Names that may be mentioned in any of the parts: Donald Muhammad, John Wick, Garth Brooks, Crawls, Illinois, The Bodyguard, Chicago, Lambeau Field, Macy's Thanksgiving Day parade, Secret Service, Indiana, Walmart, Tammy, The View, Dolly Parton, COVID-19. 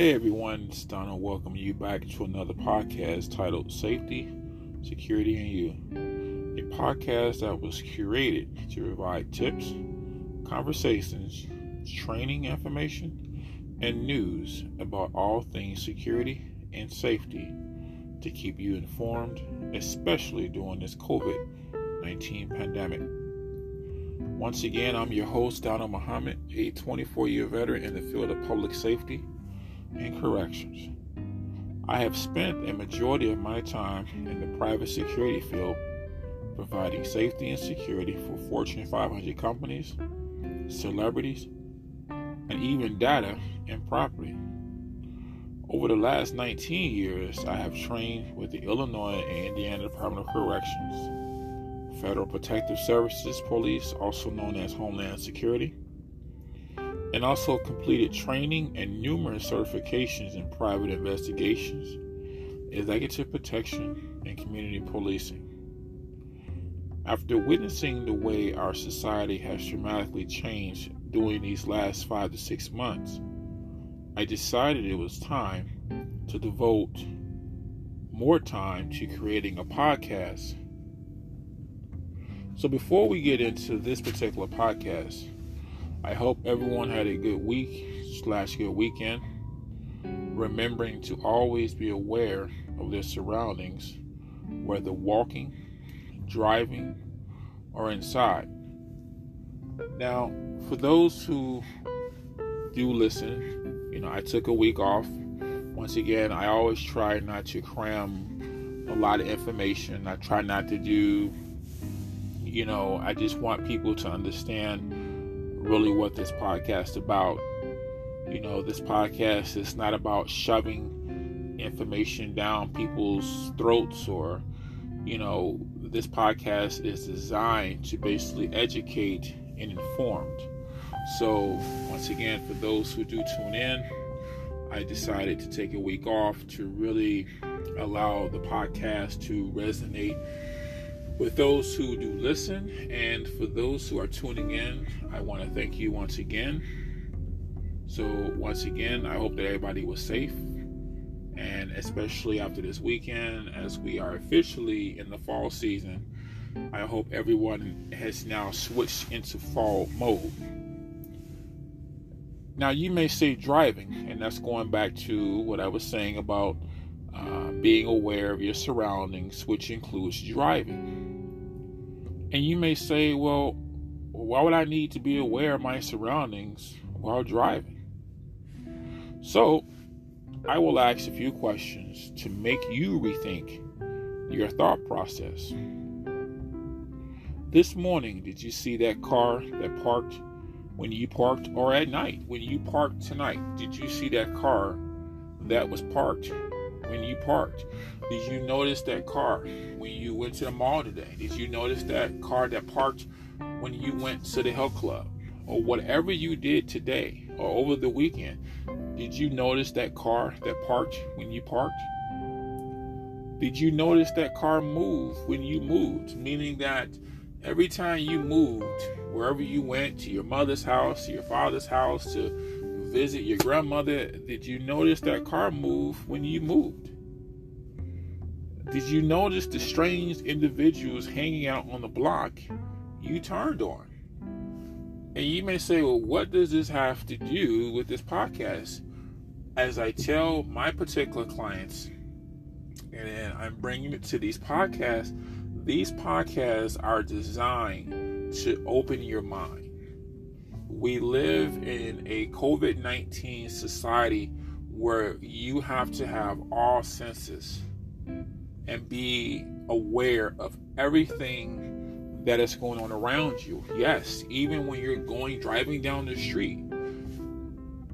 Hey everyone, it's Donald welcoming you back to another podcast titled Safety, Security, and You. A podcast that was curated to provide tips, conversations, training information, and news about all things security and safety to keep you informed, especially during this COVID-19 pandemic. Once again, I'm your host, Donald Muhammad, a 24-year veteran in the field of public safety and corrections. I have spent a majority of my time in the private security field providing safety and security for Fortune 500 companies, celebrities, and even data and property. Over the last 19 years, I have trained with the Illinois and Indiana Department of Corrections, Federal Protective Services Police, also known as Homeland Security, and also completed training and numerous certifications in private investigations, executive protection, and community policing. After witnessing the way our society has dramatically changed during these last 5 to 6 months, I decided it was time to devote more time to creating a podcast. So before we get into this particular podcast, I hope everyone had a good week/good weekend, remembering to always be aware of their surroundings, whether walking, driving, or inside. Now, for those who do listen, I took a week off. Once again, I always try not to cram a lot of information. I try not to do, I just want people to understand really what this podcast about. This podcast is not about shoving information down people's throats, or this podcast is designed to basically educate and informed. So once again, for those who do tune in, I decided to take a week off to really allow the podcast to resonate with those who do listen. And for those who are tuning in, I want to thank you once again. So once again, I hope that everybody was safe, and especially after this weekend, as we are officially in the fall season, I hope everyone has now switched into fall mode. Now you may say driving, and that's going back to what I was saying about being aware of your surroundings, which includes driving. And you may say, well, why would I need to be aware of my surroundings while driving? So I will ask a few questions to make you rethink your thought process. This morning, did you see that car that parked when you parked, or at night when you parked tonight? Did you see that car that was parked when you parked? Did you notice that car when you went to the mall today? Did you notice that car that parked when you went to the health club? Or whatever you did today or over the weekend, did you notice that car that parked when you parked? Did you notice that car move when you moved? Meaning that every time you moved, wherever you went, to your mother's house, to your father's house, to visit your grandmother, did you notice that car move when you moved? Did you notice the strange individuals hanging out on the block you turned on? And you may say, well, what does this have to do with this podcast? As I tell my particular clients, and I'm bringing it to these podcasts are designed to open your mind. We live in a COVID-19 society where you have to have all senses and be aware of everything that is going on around you. Yes, even when you're driving down the street.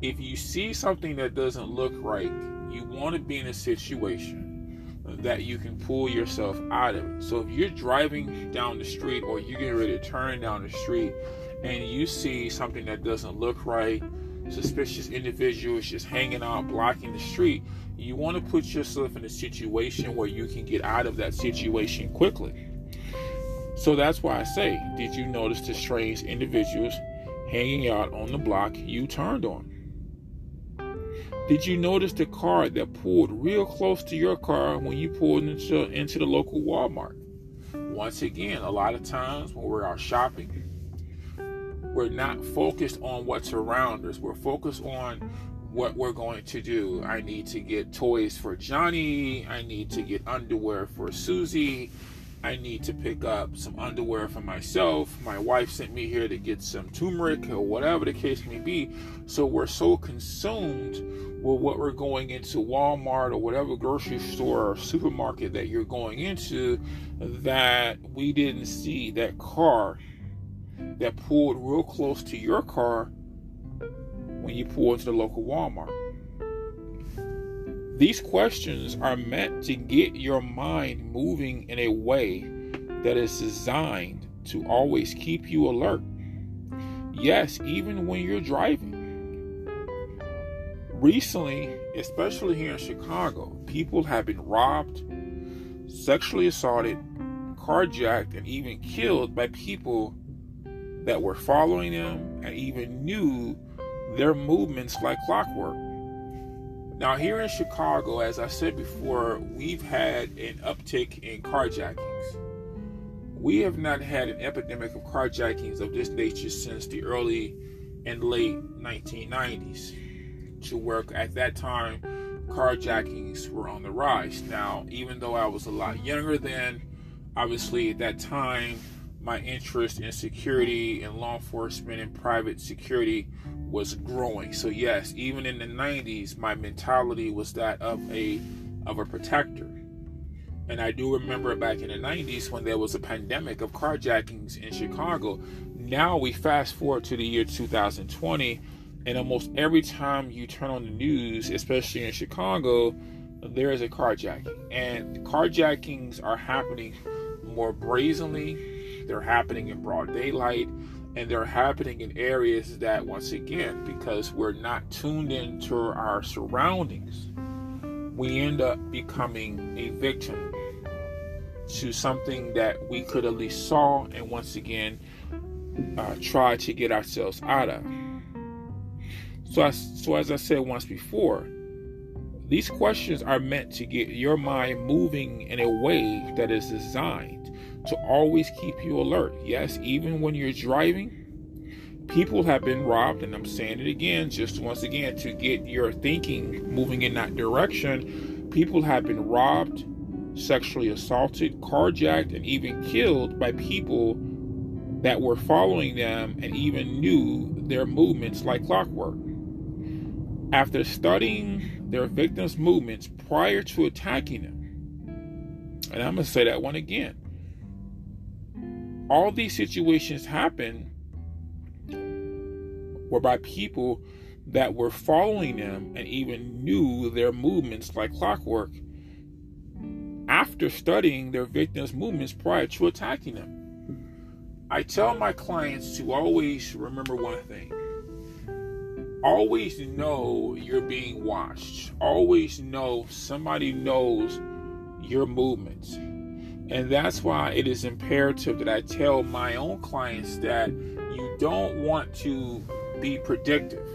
If you see something that doesn't look right, you want to be in a situation that you can pull yourself out of it. So if you're driving down the street, or you're getting ready to turn down the street, and you see something that doesn't look right, suspicious individuals just hanging out, blocking the street, you want to put yourself in a situation where you can get out of that situation quickly. So that's why I say, did you notice the strange individuals hanging out on the block you turned on? Did you notice the car that pulled real close to your car when you pulled into the local Walmart? Once again, a lot of times when we're out shopping, we're not focused on what's around us. We're focused on what we're going to do. I need to get toys for Johnny. I need to get underwear for Susie. I need to pick up some underwear for myself. My wife sent me here to get some turmeric or whatever the case may be. So we're so consumed with what we're going into Walmart or whatever grocery store or supermarket that you're going into that we didn't see that car that pulled real close to your car when you pull into the local Walmart. These questions are meant to get your mind moving in a way that is designed to always keep you alert. Yes, even when you're driving. Recently, especially here in Chicago, people have been robbed, sexually assaulted, carjacked, and even killed by people that were following them and even knew their movements like clockwork. Now, here in Chicago, as I said before, we've had an uptick in carjackings. We have not had an epidemic of carjackings of this nature since the early and late 1990s, to where at that time, carjackings were on the rise. Now, even though I was a lot younger then, obviously at that time, my interest in security and law enforcement and private security was growing. So yes, even in the 90s, my mentality was that of a protector. And I do remember back in the 90s when there was a pandemic of carjackings in Chicago. Now we fast forward to the year 2020, and almost every time you turn on the news, especially in Chicago, there is a carjacking. And carjackings are happening more brazenly. They're happening in broad daylight. And they're happening in areas that, once again, because we're not tuned into our surroundings, we end up becoming a victim to something that we could at least saw and, once again, try to get ourselves out of. So as I said once before, these questions are meant to get your mind moving in a way that is designed to always keep you alert. Yes, even when you're driving, people have been robbed, and I'm saying it again, just once again, to get your thinking moving in that direction. People have been robbed, sexually assaulted, carjacked, and even killed by people that were following them and even knew their movements like clockwork. After studying their victims' movements prior to attacking them, and I'm going to say that one again, all these situations happen were by people that were following them and even knew their movements like clockwork after studying their victims' movements prior to attacking them. I tell my clients to always remember one thing. Always know you're being watched. Always know somebody knows your movements. And that's why it is imperative that I tell my own clients that you don't want to be predictive.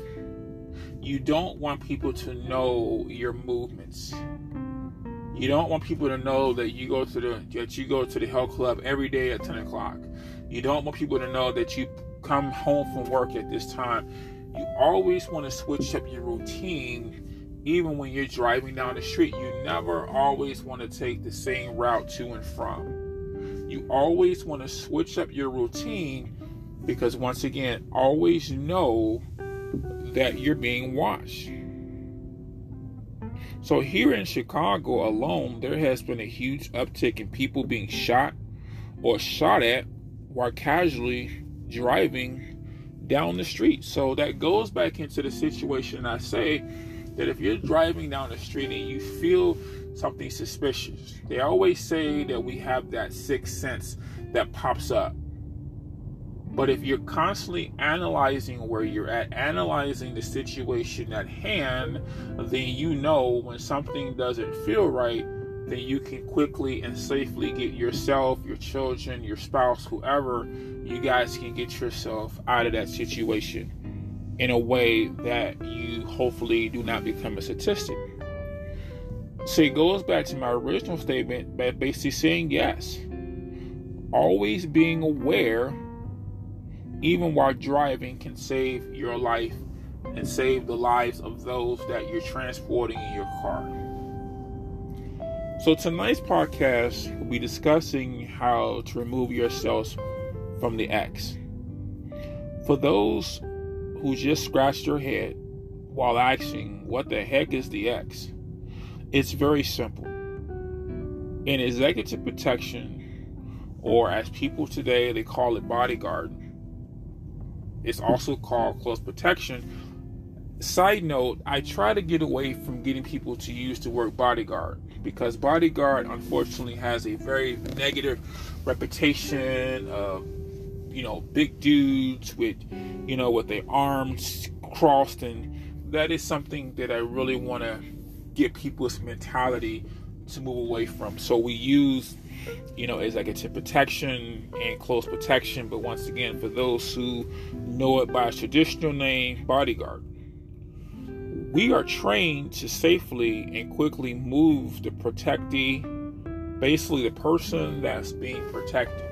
You don't want people to know your movements. You don't want people to know that you go to the health club every day at 10 o'clock. You don't want people to know that you come home from work at this time. You always want to switch up your routine. Even when you're driving down the street, you never always want to take the same route to and from. You always want to switch up your routine because, once again, always know that you're being watched. So here in Chicago alone, there has been a huge uptick in people being shot or shot at while casually driving down the street. So that goes back into the situation I say, that if you're driving down the street and you feel something suspicious, they always say that we have that sixth sense that pops up. But if you're constantly analyzing where you're at, analyzing the situation at hand, then you know when something doesn't feel right, then you can quickly and safely get yourself, your children, your spouse, whoever, you guys can get yourself out of that situation. in a way that you hopefully do not become a statistic. So it goes back to my original statement by basically saying yes. Always being aware, even while driving, can save your life and save the lives of those that you're transporting in your car. So tonight's podcast will be discussing how to remove yourselves from the X. For those who just scratched their head while asking, what the heck is the X? It's very simple. In executive protection, or as people today, they call it bodyguard. It's also called close protection. Side note, I try to get away from getting people to use the word bodyguard, because bodyguard, unfortunately, has a very negative reputation of, big dudes with their arms crossed. And that is something that I really want to get people's mentality to move away from. So we use, executive protection and close protection. But once again, for those who know it by its traditional name, bodyguard, we are trained to safely and quickly move the protectee, basically the person that's being protected,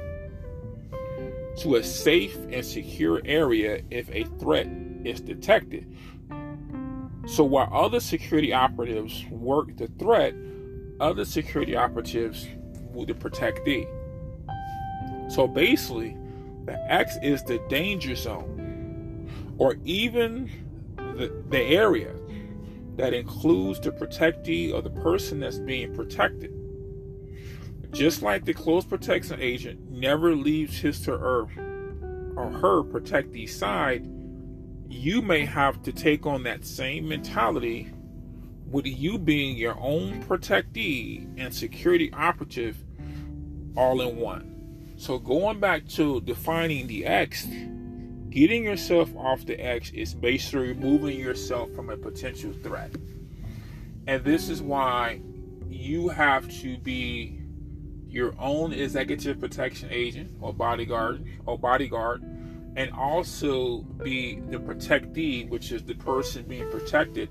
to a safe and secure area if a threat is detected. So while other security operatives work the threat, other security operatives will the protectee. So basically, the X is the danger zone, or even the area that includes the protectee or the person that's being protected. Just like the close protection agent never leaves his or her protectee's side, you may have to take on that same mentality with you being your own protectee and security operative all in one. So going back to defining the X, getting yourself off the X is basically removing yourself from a potential threat. And this is why you have to be your own executive protection agent or bodyguard, and also be the protectee, which is the person being protected,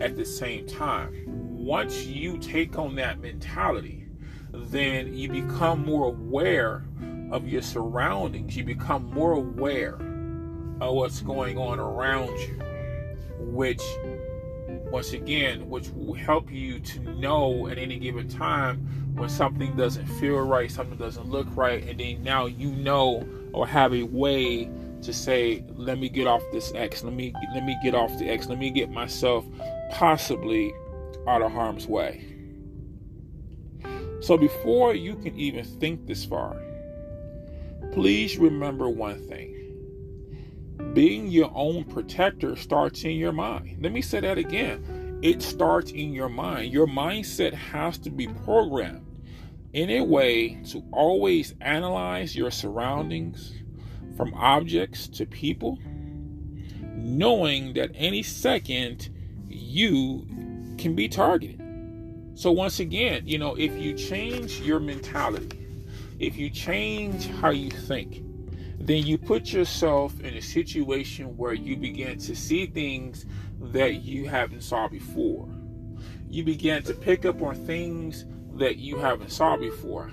at the same time. Once you take on that mentality, then you become more aware of your surroundings. You become more aware of what's going on around you, which, once again, which will help you to know at any given time when something doesn't feel right, something doesn't look right, and then now you know or have a way to say, let me get off this X, let me get off the X, let me get myself possibly out of harm's way. So before you can even think this far, please remember one thing. Being your own protector starts in your mind. Let me say that again. It starts in your mind. Your mindset has to be programmed in a way to always analyze your surroundings, from objects to people, knowing that any second you can be targeted. So once again, if you change your mentality, if you change how you think, then you put yourself in a situation where you begin to see things that you haven't saw before. You begin to pick up on things that you haven't saw before.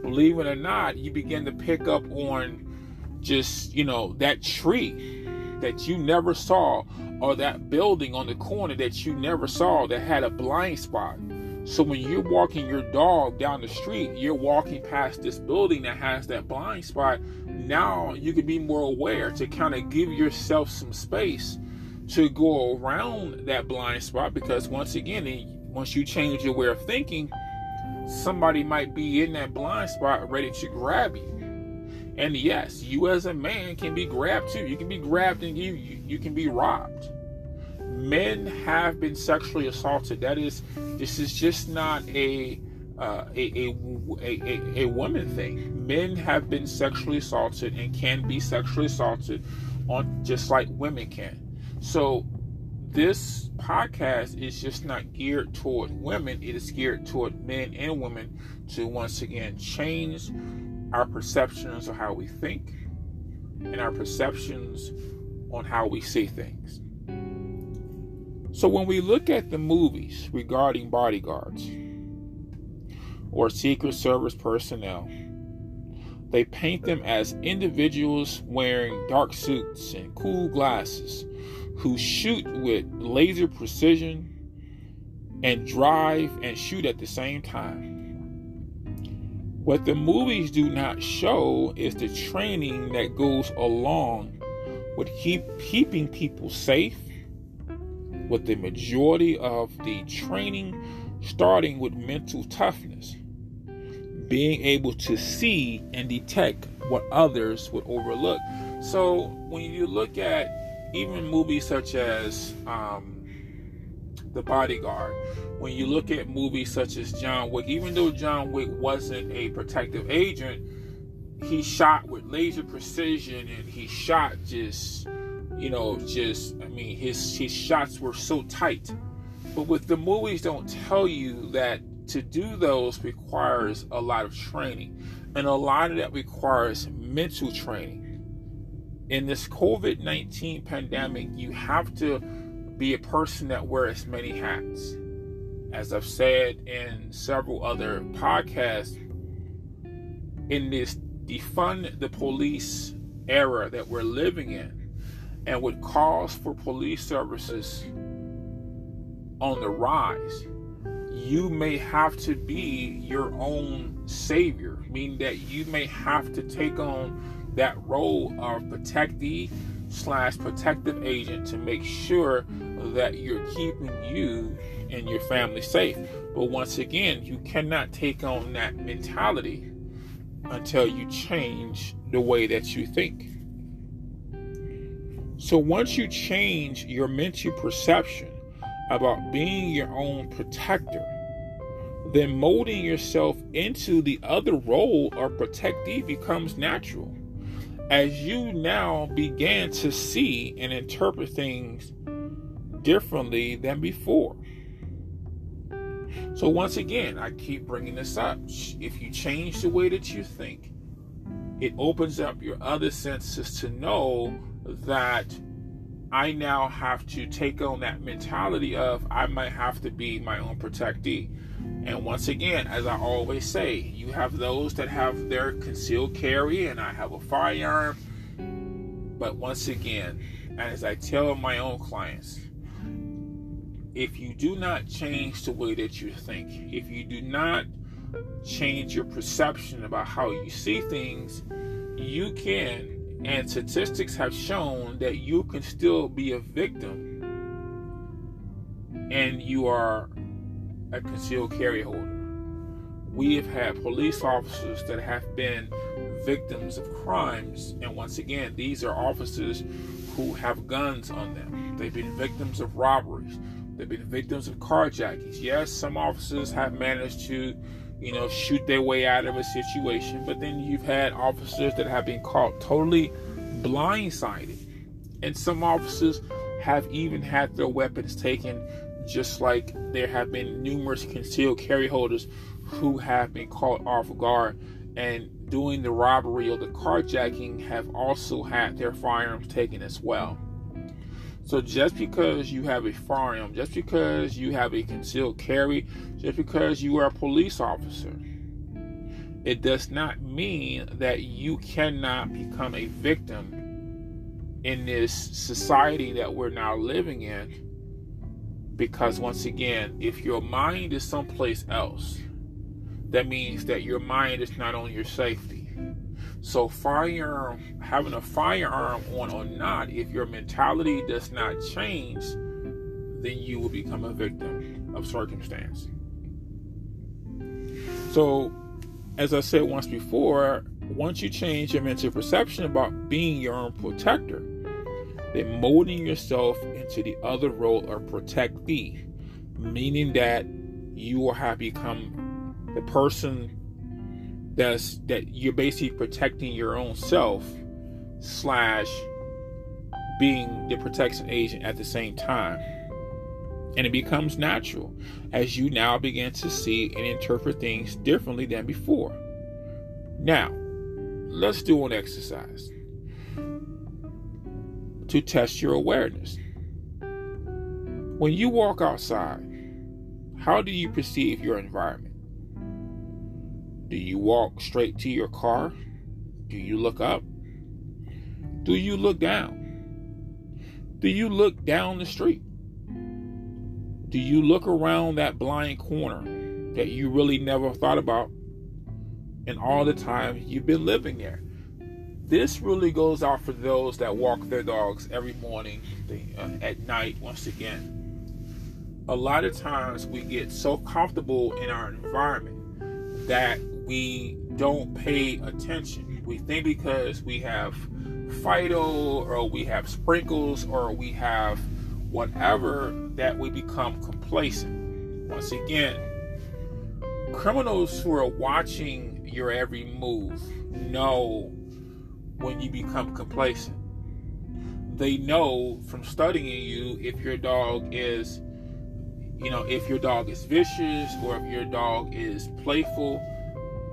Believe it or not, you begin to pick up on just, that tree that you never saw, or that building on the corner that you never saw that had a blind spot. So when you're walking your dog down the street, you're walking past this building that has that blind spot. Now you can be more aware to kind of give yourself some space to go around that blind spot, because once again, once you change your way of thinking, somebody might be in that blind spot ready to grab you. And yes, you as a man can be grabbed too. You can be grabbed and you can be robbed. Men have been sexually assaulted. This is just not a woman thing. Men have been sexually assaulted and can be sexually assaulted on just like women can. So this podcast is just not geared toward women. It is geared toward men and women to once again change our perceptions of how we think and our perceptions on how we see things. So when we look at the movies regarding bodyguards or Secret Service personnel, they paint them as individuals wearing dark suits and cool glasses who shoot with laser precision and drive and shoot at the same time. What the movies do not show is the training that goes along with keeping people safe, with the majority of the training starting with mental toughness, being able to see and detect what others would overlook. So when you look at even movies such as The Bodyguard, when you look at movies such as John Wick, even though John Wick wasn't a protective agent, he shot with laser precision, and he shot his shots were so tight. But what the movies don't tell you that to do those requires a lot of training, and a lot of that requires mental training. In this COVID-19 pandemic, you have to be a person that wears many hats. As I've said in several other podcasts, in this defund the police era that we're living in, and with calls for police services on the rise, you may have to be your own savior, meaning that you may have to take on that role of protective agent to make sure that you're keeping you and your family safe. But once again, you cannot take on that mentality until you change the way that you think. So once you change your mental perception about being your own protector, then molding yourself into the other role or protectee becomes natural, as you now began to see and interpret things differently than before. So once again, I keep bringing this up. If you change the way that you think, it opens up your other senses to know that I now have to take on that mentality of I might have to be my own protectee. And once again, as I always say, you have those that have their concealed carry, and I have a firearm. But once again, as I tell my own clients, if you do not change the way that you think, if you do not change your perception about how you see things, you can, and statistics have shown that you can still be a victim, and you are a concealed carry holder. We have had police officers that have been victims of crimes, and once again, these are officers who have guns on them. They've been victims of robberies. They've been victims of carjackings. Yes, some officers have managed to, shoot their way out of a situation, but then you've had officers that have been caught totally blindsided, and some officers have even had their weapons taken, just like there have been numerous concealed carry holders who have been caught off guard and doing the robbery or the carjacking have also had their firearms taken as well. So just because you have a firearm, just because you have a concealed carry, just because you are a police officer, it does not mean that you cannot become a victim in this society that we're now living in. Because once again, if your mind is someplace else, that means that your mind is not on your safety. So having a firearm on or not, if your mentality does not change, then you will become a victim of circumstance. So, as I said once before, once you change your mental perception about being your own protector, then molding yourself into the other role or protectee, meaning that you will have become the person that you're basically protecting your own self / being the protection agent at the same time. And it becomes natural as you now begin to see and interpret things differently than before. Now, let's do an exercise. to test your awareness. When you walk outside, how do you perceive your environment? Do you walk straight to your car? Do you look up? Do you look down? Do you look down the street? Do you look around that blind corner that you really never thought about in all the time you've been living there? This really goes out for those that walk their dogs every morning, at night, once again. A lot of times we get so comfortable in our environment that we don't pay attention. We think because we have Fido or we have Sprinkles or we have whatever that we become complacent. Once again, criminals who are watching your every move know when you become complacent. They know from studying you if your dog is vicious or if your dog is playful.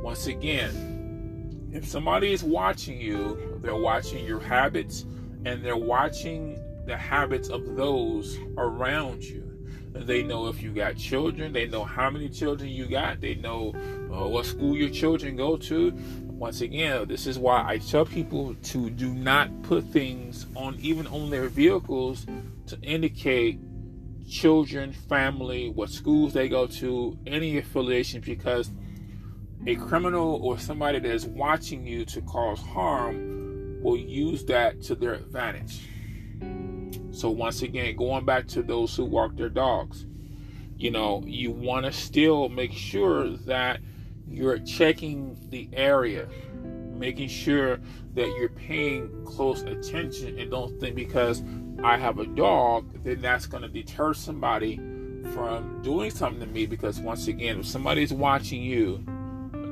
Once again, if somebody is watching you, they're watching your habits and they're watching the habits of those around you. They know if you got children, they know how many children you got, they know what school your children go to. Once again, this is why I tell people to do not put things on, even on their vehicles, to indicate children, family, what schools they go to, any affiliation, because a criminal or somebody that is watching you to cause harm will use that to their advantage. So once again, going back to those who walk their dogs, you want to still make sure that you're checking the area, making sure that you're paying close attention, and don't think because I have a dog, then that's going to deter somebody from doing something to me. Because once again, if somebody's watching you,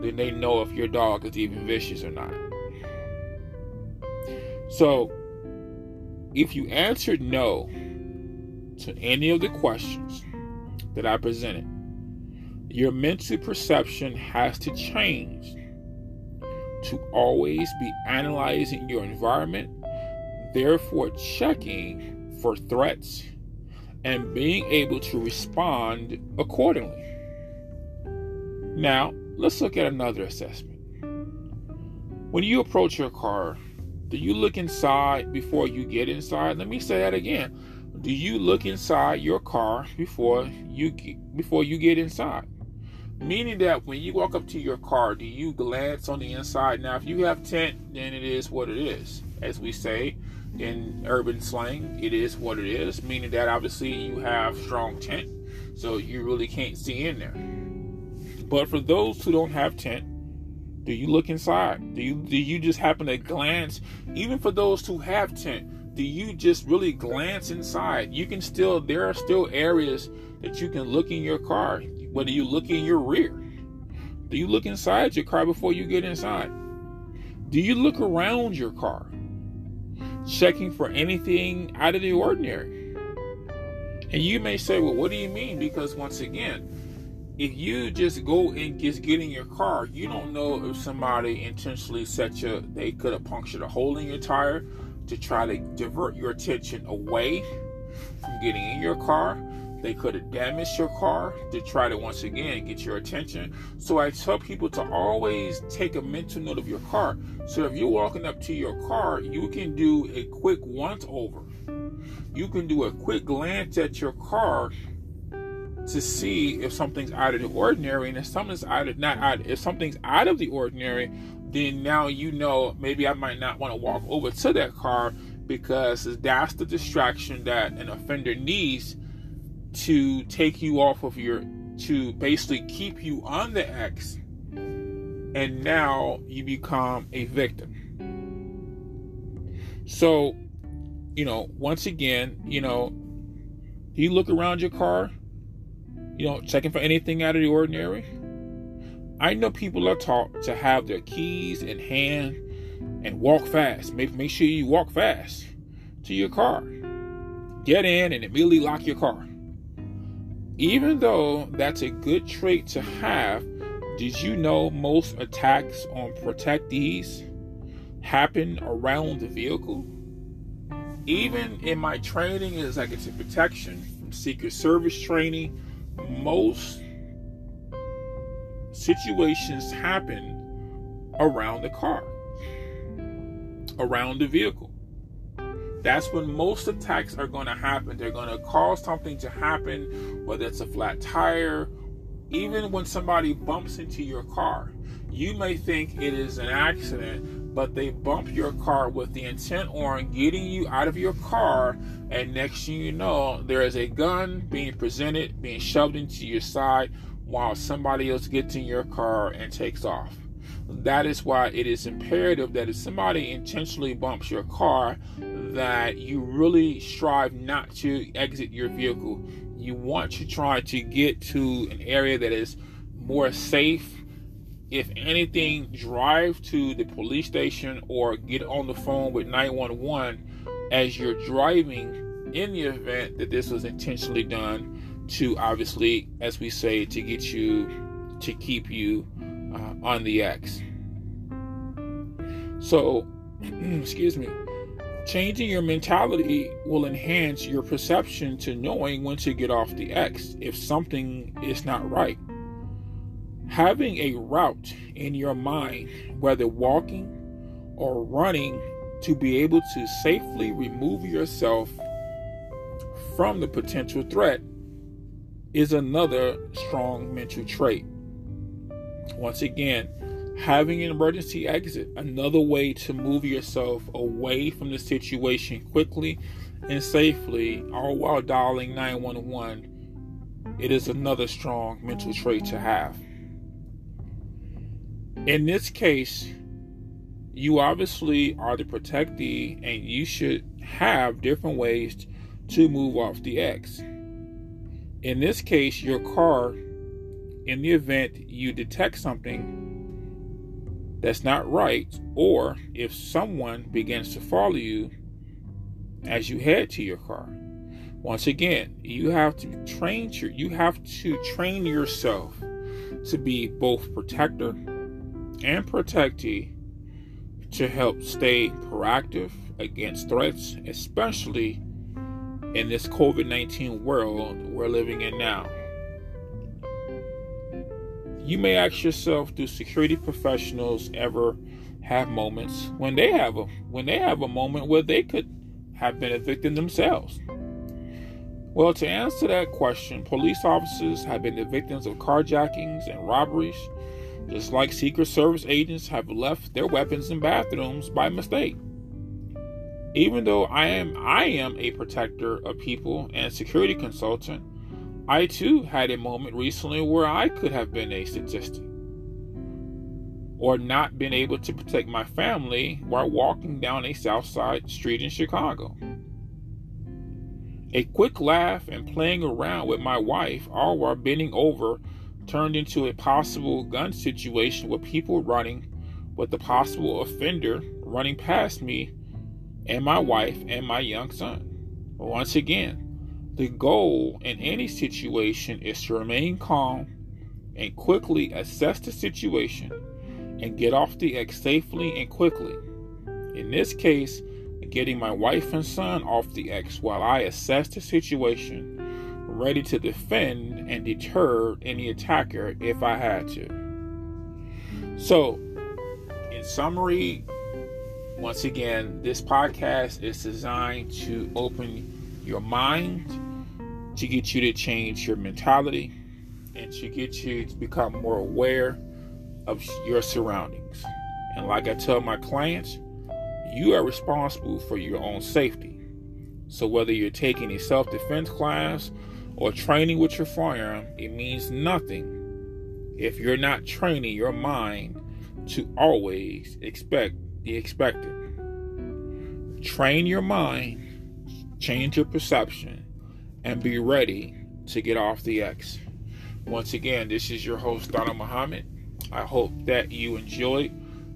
then they know if your dog is even vicious or not. So if you answered no to any of the questions that I presented, your mental perception has to change to always be analyzing your environment, therefore checking for threats and being able to respond accordingly. Now, let's look at another assessment. When you approach your car, do you look inside before you get inside? Let me say that again. Do you look inside your car before you get inside? Meaning that when you walk up to your car, do you glance on the inside? Now, if you have tent, then it is what it is. As we say in urban slang, it is what it is. Meaning that obviously you have strong tent, so you really can't see in there. But for those who don't have tent, do you look inside? Do you just happen to glance? Even for those who have tent, do you just really glance inside? There are still areas that you can look in your car. Whether you look in your rear, do you look inside your car before you get inside? Do you look around your car, checking for anything out of the ordinary? And you may say, well, what do you mean? Because once again, if you just go and just get in your car, you don't know if somebody intentionally they could have punctured a hole in your tire to try to divert your attention away from getting in your car. They could have damaged your car to try to, once again, get your attention. So I tell people to always take a mental note of your car. So if you're walking up to your car, you can do a quick once over. You can do a quick glance at your car to see if something's out of the ordinary. And if something's out of the ordinary, then now you know maybe I might not want to walk over to that car, because that's the distraction that an offender needs to take you off of to basically keep you on the X, and now you become a victim. So, once again, do you look around your car, checking for anything out of the ordinary? I know people are taught to have their keys in hand and walk fast. Make sure you walk fast to your car. Get in and immediately lock your car. Even though that's a good trait to have, did you know most attacks on protectees happen around the vehicle? Even in my training as I get to protection, from Secret Service training, most situations happen around the car, around the vehicle. That's when most attacks are going to happen. They're going to cause something to happen, whether it's a flat tire. Even when somebody bumps into your car, you may think it is an accident, but they bump your car with the intent on getting you out of your car, and next thing you know, there is a gun being presented, being shoved into your side while somebody else gets in your car and takes off. That is why it is imperative that if somebody intentionally bumps your car, that you really strive not to exit your vehicle. You want to try to get to an area that is more safe. If anything, drive to the police station or get on the phone with 911 as you're driving, in the event that this was intentionally done to, obviously, as we say, to get you, to keep you on the X. So, excuse me. Changing your mentality will enhance your perception to knowing when to get off the X if something is not right. Having a route in your mind, whether walking or running, to be able to safely remove yourself from the potential threat is another strong mental trait. Once again, having an emergency exit, another way to move yourself away from the situation quickly and safely, all while dialing 911, it is another strong mental trait to have. In this case, you obviously are the protectee, and you should have different ways to move off the X. In this case, your car, in the event you detect something that's not right, or if someone begins to follow you as you head to your car. Once again, you have to train yourself to be both protector and protectee, to help stay proactive against threats, especially in this COVID-19 world we're living in now. You may ask yourself, do security professionals ever have moments when they have a moment where they could have been a victim themselves? Well, to answer that question, police officers have been the victims of carjackings and robberies, just like Secret Service agents have left their weapons in bathrooms by mistake. Even though I am a protector of people and security consultant, I too had a moment recently where I could have been a statistic, or not been able to protect my family while walking down a South Side street in Chicago. A quick laugh and playing around with my wife, all while bending over, turned into a possible gun situation with people running, with the possible offender running past me and my wife and my young son. Once again, the goal in any situation is to remain calm and quickly assess the situation and get off the X safely and quickly. In this case, getting my wife and son off the X while I assess the situation, ready to defend and deter any attacker if I had to. So, in summary, once again, this podcast is designed to open your mind, to get you to change your mentality, and to get you to become more aware of your surroundings. And like I tell my clients, you are responsible for your own safety. So whether you're taking a self-defense class or training with your firearm, it means nothing if you're not training your mind to always expect the expected. Train your mind, change your perception, and be ready to get off the X. Once again, this is your host, Donald Muhammad. I hope that you enjoyed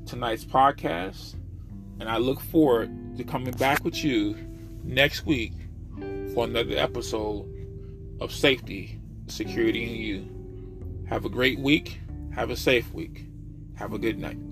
tonight's podcast, and I look forward to coming back with you next week for another episode of Safety, Security, and You. Have a great week. Have a safe week. Have a good night.